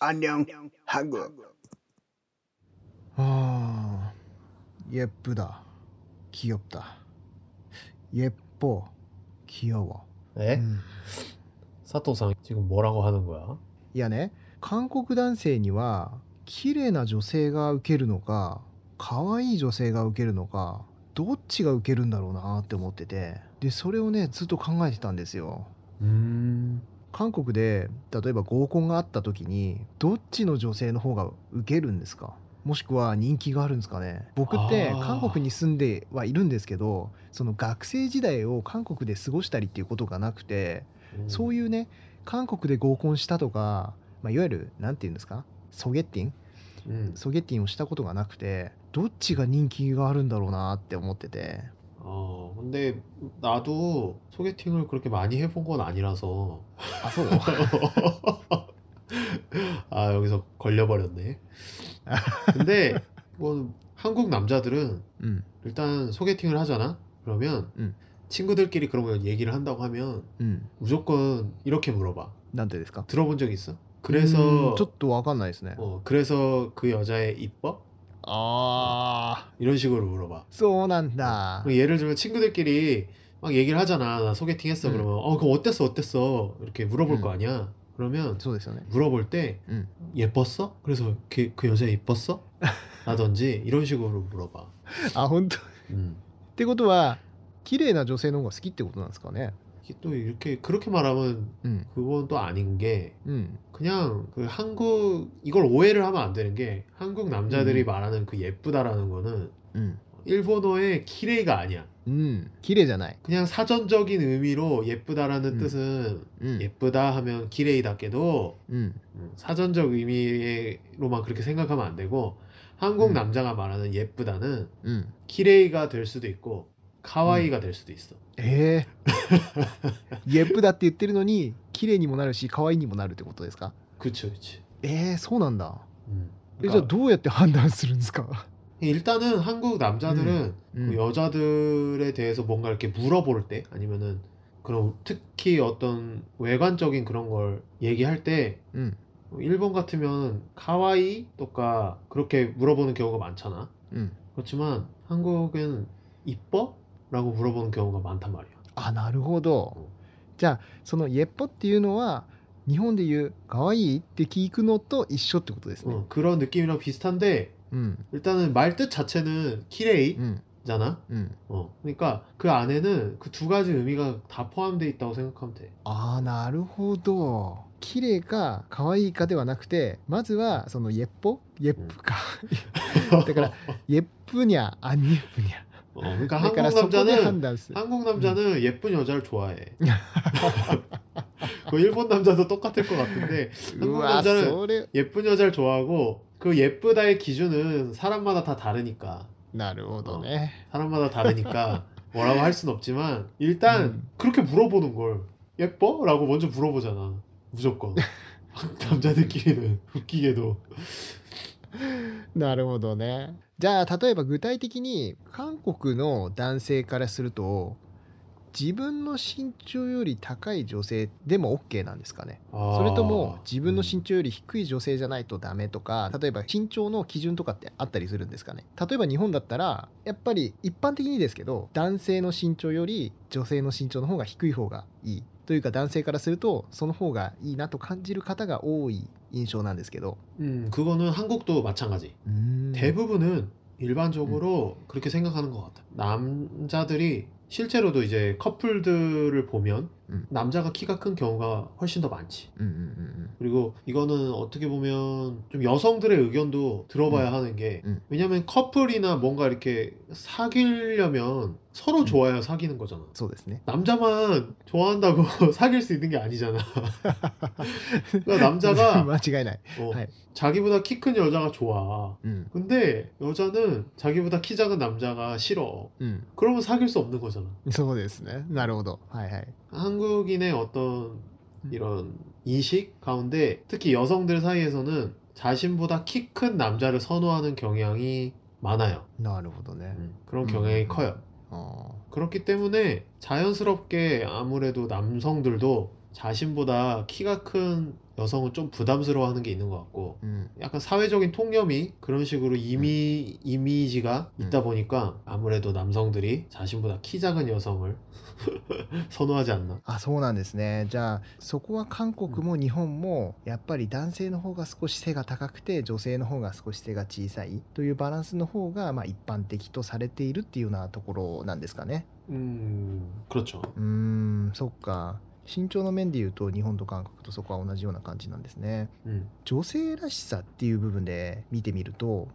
안녕 한국. 아, 예쁘다. 귀엽다. 예뻐. 귀여워. 에? 사토さん 지금 뭐라고 하는 거야? 야네. 한국 남성에는 綺麗な女性が受けるのか可愛い女性が受けるのかどっちが受けるんだろうなって思ってて、でそれをねずっと考えてたんですよ。韓国で例えば合コンがあった時にどっちの女性の方が受けるんですか、もしくは人気があるんですかね。僕って韓国に住んではいるんですけど、その学生時代を韓国で過ごしたりっていうことがなくて、そういうね韓国で合コンしたとか、いわゆるなんていうんですかソゲッティンをしたことがなくて、どっちが人気があるんだろうなって思ってて。근데 나도 소개팅을 그렇게 많이 해본 건 아니라서. 아, 소요? 아, 여기서 걸려버렸네. 근데 뭐 한국 남자들은 일단 소개팅을 하잖아. 그러면 친구들끼리 그런 거 얘기를 한다고 하면 무조건 이렇게 물어봐. 난데데스까? 들어본 적 있어? 그래서 저도 와갔나이스네. 그래서 그 여자애 이뻐? 아 이런 식으로 물어봐. 쏘난다. 예를 들면 친구들끼리 막 얘기를 하잖아. 나 소개팅 했어. 그러면 그럼 어땠어? 이렇게 물어볼 거 아니야. 그러면 물어볼 때 예뻤어? 그래서 그 여자 예뻤어? 라든지 이런 식으로 물어봐. 아, 혼돈. 이것도와 綺麗な女性の方が好きってことなんですかね? 또 이렇게 그렇게 말하면 그건 또 아닌 게 그냥 그 한국 이걸 오해를 하면 안 되는 게 한국 남자들이 말하는 그 예쁘다라는 거는 일본어의 키레이가 아니야. 키레이잖아. 그냥 사전적인 의미로 예쁘다라는 뜻은 예쁘다 하면 키레이답게도 사전적 의미로만 그렇게 생각하면 안 되고, 한국 남자가 말하는 예쁘다는 키레이가 될 수도 있고 카와이가 될 수도 있어. 에? 예쁘다って言ってるのに 綺麗にもなるし可愛いにもなるってことですか? 그렇죠, 그렇죠. 에, そうなんだ. 그러니까 どうやって判断するんですか? 일단은 한국 남자들은 그 여자들에 대해서 뭔가 이렇게 물어볼 때, 아니면은 그런 특히 어떤 외관적인 그런 걸 얘기할 때 일본 같으면 카와이 또까 그렇게 물어보는 경우가 많잖아. 그렇지만 한국은 이뻐? 라고 물어보는 경우가 많단 말이야. 아, なるほどじゃあその예뻐っていうのは日本で言うかわいいって聞くのと一緒ってことですね. 그런 느낌이랑 비슷한데 일단은 말뜻 자체는 키레이잖아. 그러니까 그 안에는 그 두 가지 의미가 다 포함되어 있다고 생각하면 돼. 아, なるほど. 綺麗か可愛いかではなくてまずはその예뻐かだから예쁘냐 안 예쁘냐. 그러니까 한국 남자는 예쁜 여자를 좋아해. 그 일본 남자도 똑같을 것 같은데 한국 남자는 예쁜 여자를 좋아하고, 그 예쁘다의 기준은 사람마다 다 다르니까. 나루오도네. 사람마다 다르니까 뭐라고 할 순 없지만 일단 그렇게 물어보는 걸 예뻐? 라고 먼저 물어보잖아. 무조건. 남자들끼리는 웃기게도. なるほどね。 じゃあ例えば具体的に韓国の男性からすると自分の身長より高い女性でも OK なんですかね、それとも自分の身長より低い女性じゃないとダメとか、例えば身長の基準とかってあったりするんですかね。例えば日本だったらやっぱり一般的にですけど男性の身長より女性の身長の方が低い方がいいというか、男性からするとその方がいいなと感じる方が多い印象なんですけど、 그거는 한국도 마찬가지. 대부분은 일반적으로 그렇게 생각하는 것 같아요. 남자들이 실제로도 이제 커플들을 보면 남자가 키가 큰 경우가 훨씬 더 많지. 그리고 이거는 어떻게 보면 좀 여성들의 의견도 들어봐야 하는 게, 왜냐면 커플이나 뭔가 이렇게 사귀려면 서로 좋아야 사귀는 거잖아. 남자만 좋아한다고 사귈 수 있는 게 아니잖아. 그러니까 남자가 자기보다 키 큰 여자가 좋아. 근데 여자는 자기보다 키 작은 남자가 싫어. 그러면 사귈 수 없는 거잖아. そうですね。なるほど。はいはい。 한국인의 어떤 이런 인식 가운데 특히 여성들 사이에서는 자신보다 키 큰 남자를 선호하는 경향이 많아요. 그런 경향이 커요. 그렇기 때문에 자연스럽게 아무래도 남성들도 자신보다 키가 큰 여성은 좀 부담스러워하는 게 있는 것 같고 약간 사회적인 통념이 그런 식으로 이미지가 있다 보니까 아무래도 남성들이 자신보다 키 작은 여성을 선호하지 않나. 아, そうなんですね。じゃあそこは韓国も日本もやっぱり男性の方が少し背が高くて女性の方が少し背が小さいというバランスの方がまあ一般的とされているっていうようなところなんですかね。 그렇죠. そっか。 身長の面でいうと日本と韓国とそこは同じような感じなんですね、うん、女性らしさっていう部分で見てみると、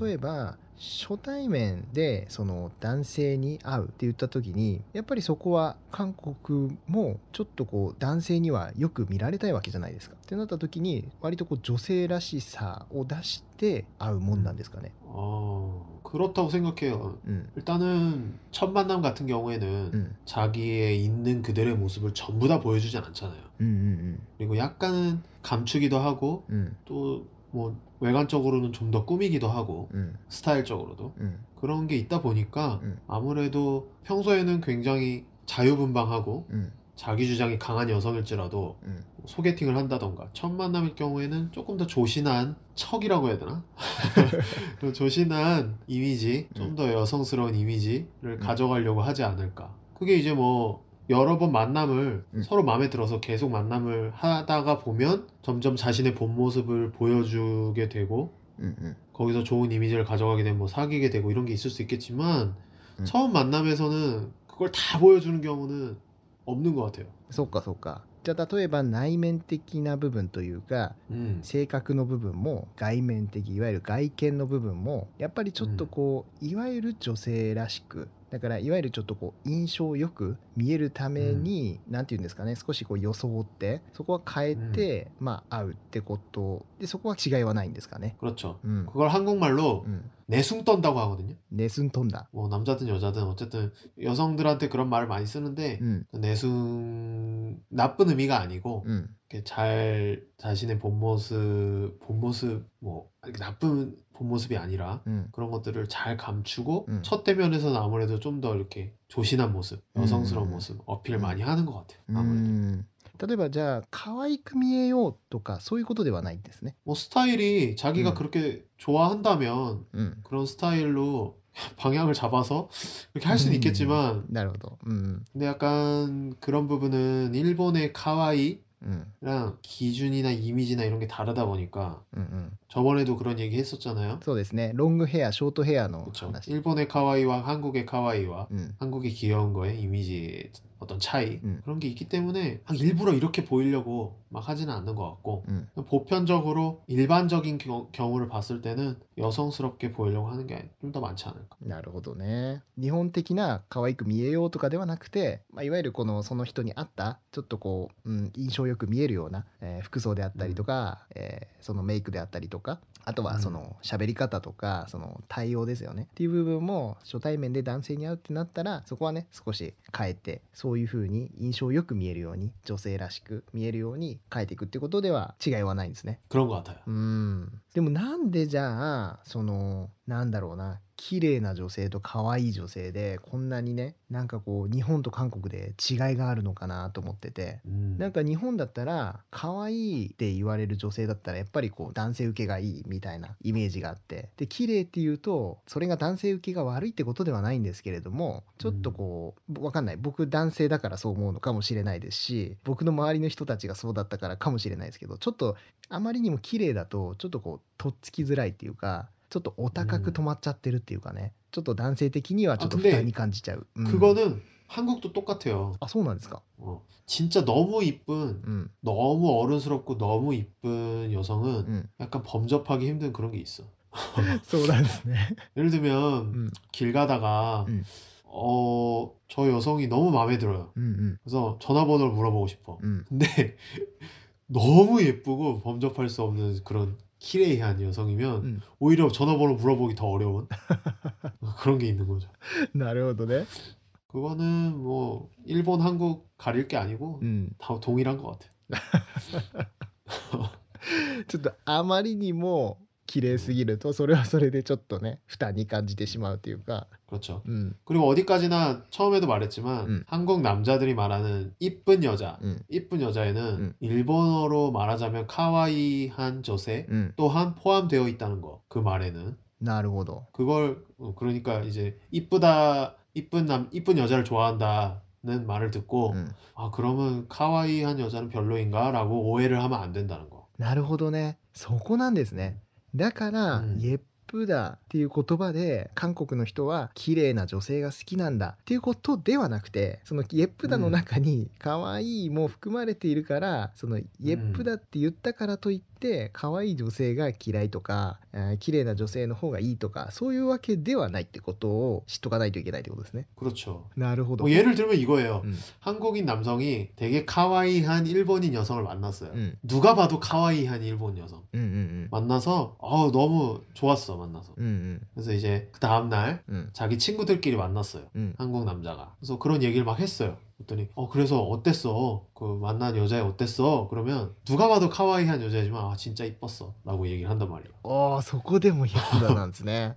例えば初対面でその男性に会うって言った時にやっぱりそこは韓国もちょっとこう男性にはよく見られたいわけじゃないですかってなった時に割とこう女性らしさを出して会うもんなんですかね、그렇다고 생각해요. 일단은 첫 만남 같은 경우에는 자기의 있는 그들의 모습을 전부 다 보여주진 않잖아요. 그리고 약간은 감추기도 하고 또 뭐 외관적으로는 좀 더 꾸미기도 하고 스타일적으로도 그런 게 있다 보니까 아무래도 평소에는 굉장히 자유분방하고 자기 주장이 강한 여성일지라도 소개팅을 한다던가 첫 만남일 경우에는 조금 더 조신한 척이라고 해야 되나? 조신한 이미지, 좀 더 여성스러운 이미지를 가져가려고 하지 않을까. 그게 이제 뭐 여러 번 만남을 서로 마음에 들어서 계속 만남을 하다가 보면 점점 자신의 본 모습을 보여주게 되고 거기서 좋은 이미지를 가져가게 되면 뭐 사귀게 되고 이런 게 있을 수 있겠지만 처음 만남에서는 그걸 다 보여주는 경우는 없는 것 같아요. そうかそうか。 じゃあ例えば内面的な部分というか、性格の部分も外面的いわゆる外見の部分もやっぱりちょっとこう、いわゆる女性らしくだからいわゆるちょっとこう印象よく見えるためになんていうんですかね少しこう装ってそこは変えてまあ会うってことでそこは違いはないんですかね。 그렇죠. 그걸 한국말로 내숭 떤다고 하거든요. 내숭 떤다. 뭐 남자든 여자든 어쨌든 여성들한테 그런 말을 많이 쓰는데 내숭 나쁜 의미가 아니고 이렇게 잘 자신의 본 모습 뭐 나쁜 본 모습이 아니라 그런 것들을 잘 감추고 첫 대면에서는 아무래도 좀 더 이렇게 조신한 모습, 여성스러운 모습 어필을 많이 하는 것 같아요. 아무래도. 例えばじゃあ可愛く見えようとかそういうことではないんですね。もうスタイル、자기가 그렇게 좋아한다면 그런 스타일로 방향을 잡아서 이렇게 할 수는 있겠지만, なるほど。 근데 약간 그런 부분은 일본의 카와이 랑 기준이나 이미지나 이런 게 다르다 보니까 저번에도 그런 얘기 했었잖아요. そうですね. 롱 헤어, 쇼트 헤어의 일본의 카와이와 한국의 카와이와 한국의 귀여운 거의 이미지 어떤 차이 그런 게 있기 때문에 일부러 이렇게 보이려고 막 하지는 않는 것 같고 보편적으로 일반적인 경우를 봤을 때는 여성스럽게 보이려고 하는 게 좀 더 많지 않을까. なるほどね。日本的な可愛く見えようとかではなくて、まあいわゆるこのその人に合ったちょっとこう印象よく見えるような服装であったりとか。 あとはその喋り方とかその対応ですよねっていう部分も初対面で男性に会うってなったらそこはね少し変えてそういう風に印象よく見えるように女性らしく見えるように変えていくってことでは違いはないんですね。그런 것 같아요。でもなんでじゃあ そのなんだろうな綺麗な女性と可愛い女性でこんなにねなんかこう日本と韓国で違いがあるのかなと思ってて、なんか日本だったら可愛いで言われる女性だったらやっぱりこう男性受けがいいみたいなイメージがあって、で綺麗っていうとそれが男性受けが悪いってことではないんですけれどもちょっとこうわかんない僕男性だからそう思うのかもしれないですし僕の周りの人たちがそうだったからかもしれないですけどちょっとあまりにも綺麗だとちょっとこうとっつきづらいっていうか ちょっと男性的にはちょっと負担に感じちゃう。 그거는 한국도 똑같아요. 아, そうなんですか? 진짜 너무 이쁜, 너무 어른스럽고 너무 이쁜 여성은 약간 범접하기 힘든 그런 게 있어. そうなんですね. 예를 들면 길 가다가 저 여성이 너무 마음에 들어요. 그래서 전화번호를 물어보고 싶어. 근데 너무 예쁘고 범접할 수 없는 그런 키레이한 여성이면 오히려 전화번호 물어보기 더 어려운 그런 게 있는 거죠. なるほどね. 그거는 뭐 일본, 한국 가릴 게 아니고 다 동일한 것 같아요. ちょっとあまりにも 綺麗な女性と可愛い女性が混ざってるっていうか、ちょっとこう、なんていうんですかね、あまりにも綺麗な女性と可愛い女性が混ざってるっていうか、ちょっとこう、わかんない、僕男性だからそう思うのかもしれないですし、僕の周りの人たちがそうだったからかもしれないですけど、ちょっとあまりにも綺麗だと、ちょっとこう、とっつきづらいっていうか、ちょっとオタクとまっちゃってるっていうかね、ちょっと男性的にはちょっと負担に感じちゃう。綺麗すぎるとそれはそれでちょっとね負担に感じてしまうというか。그렇죠. 그리고 어디까지나 처음에도 말했지만 한국 남자들이 말하는 이쁜 여자, 이쁜 여자에는 일본어로 말하자면 카와이한 저세 또한 포함되어 있다는 거. 그 말에는. なるほど. 그걸 그러니까 이제 이쁘다, 이쁜 여자를 좋아한다. 는 말을 듣고 아 그러면 카와이한 여자는 별로인가? 라고 오해를 하면 안 된다는 거. なるほどね。そこなんですね。だから예쁘다っていう言葉で韓国の人は綺麗な女性が好きなんだっていうことではなくて、その예쁘다の中に可愛いも含まれているから、その예쁘다って言ったからといって可愛い女性が嫌いとか、綺麗な女性の方がいいとかそういうわけではないってことを知っとかないといけないってことですね。그렇죠。なるほど。예를들면이거예요。한국인남성이되게카와이한일본인여성을만났어요。누가봐도카와이한일본여성。만나서아너무좋았어。만나서 그래서 이제 그 다음날 자기 친구들끼리 만났어요. 한국 남자가. 그래서 그런 얘기를 막 했어요. 그랬더니 그래서 어땠어? 그 만난 여자애 어땠어? 그러면 누가 봐도 카와이한 여자지만 아 진짜 이뻤어 라고 얘기를 한단 말이에요. 아, 저거대로 예쁘다なんですね.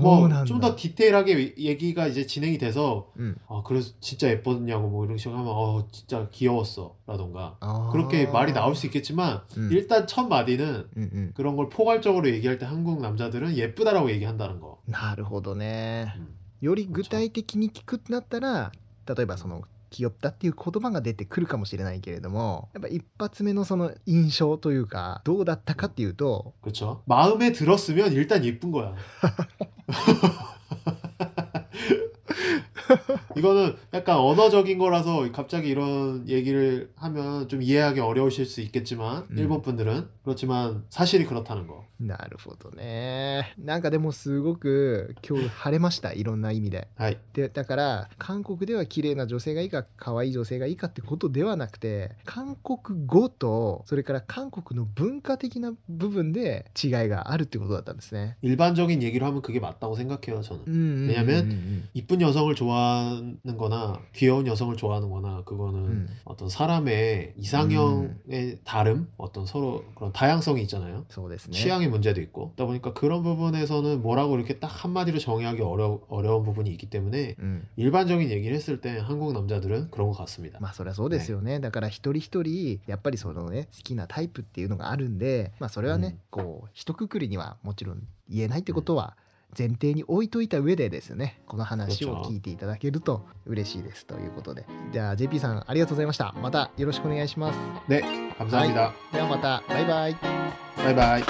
뭐 좀 더 디테일하게 얘기가 이제 진행이 돼서 아 그래서 진짜 예뻤냐고 뭐 이런 식으로 하면 진짜 귀여웠어 라던가 그렇게 말이 나올 수 있겠지만 일단 첫 마디는 그런 걸 포괄적으로 얘기할 때 한국 남자들은 예쁘다라고 얘기한다는 거. なるほどね. より具体的に聞くってなったら例えばその気負ったっていう言葉が出てくるかもしれないけれども、やっぱ一発目のその印象というかどうだったかっていうと、그렇죠。마음에 들었으면 일단 예쁜 거야。이거는 약간 언어적인 거라서 갑자기 이런 얘기를 하면 좀 이해하기 어려우실 수 있겠지만 일본 분들은 그렇지만 사실이 그렇다는 거. なるほどね。 なんかでもすごく今日晴れましたいろんな意味で。はい。でだから韓国では綺麗な女性がいいか可愛い女性がいいかってことではなくて、韓国語とそれから韓国の文化的な部分で違いがあるってことだったんですね。일반적인 얘기를 하면 그게 맞다고 생각해요 저는. 왜냐면 이쁜 여성을 좋아하는 거나 귀여운 여성을 좋아하는 거나 그거는 어떤 사람의 이상형의 다름, 어떤 서로 그런 다양성이 있잖아요. 취향의 문제도 있고. 그러다 보니까 그런 부분에서는 뭐라고 이렇게 딱 한마디로 정의하기 어려운 부분이 있기 때문에 일반적인 얘기를 했을 때 한국 남자들은 그런 것 같습니다. まあそれはそうですよね。だから一人一人やっぱりそのね好きなタイプっていうのがあるんで、まあそれはねこう一括りにはもちろん言えないってことは 前提に置いといた上でですね、この話を聞いていただけると嬉しいですということで、じゃあ JP さんありがとうございました。またよろしくお願いします。ね、감사합니다。はい、ではまた、バイバイ。バイバイ。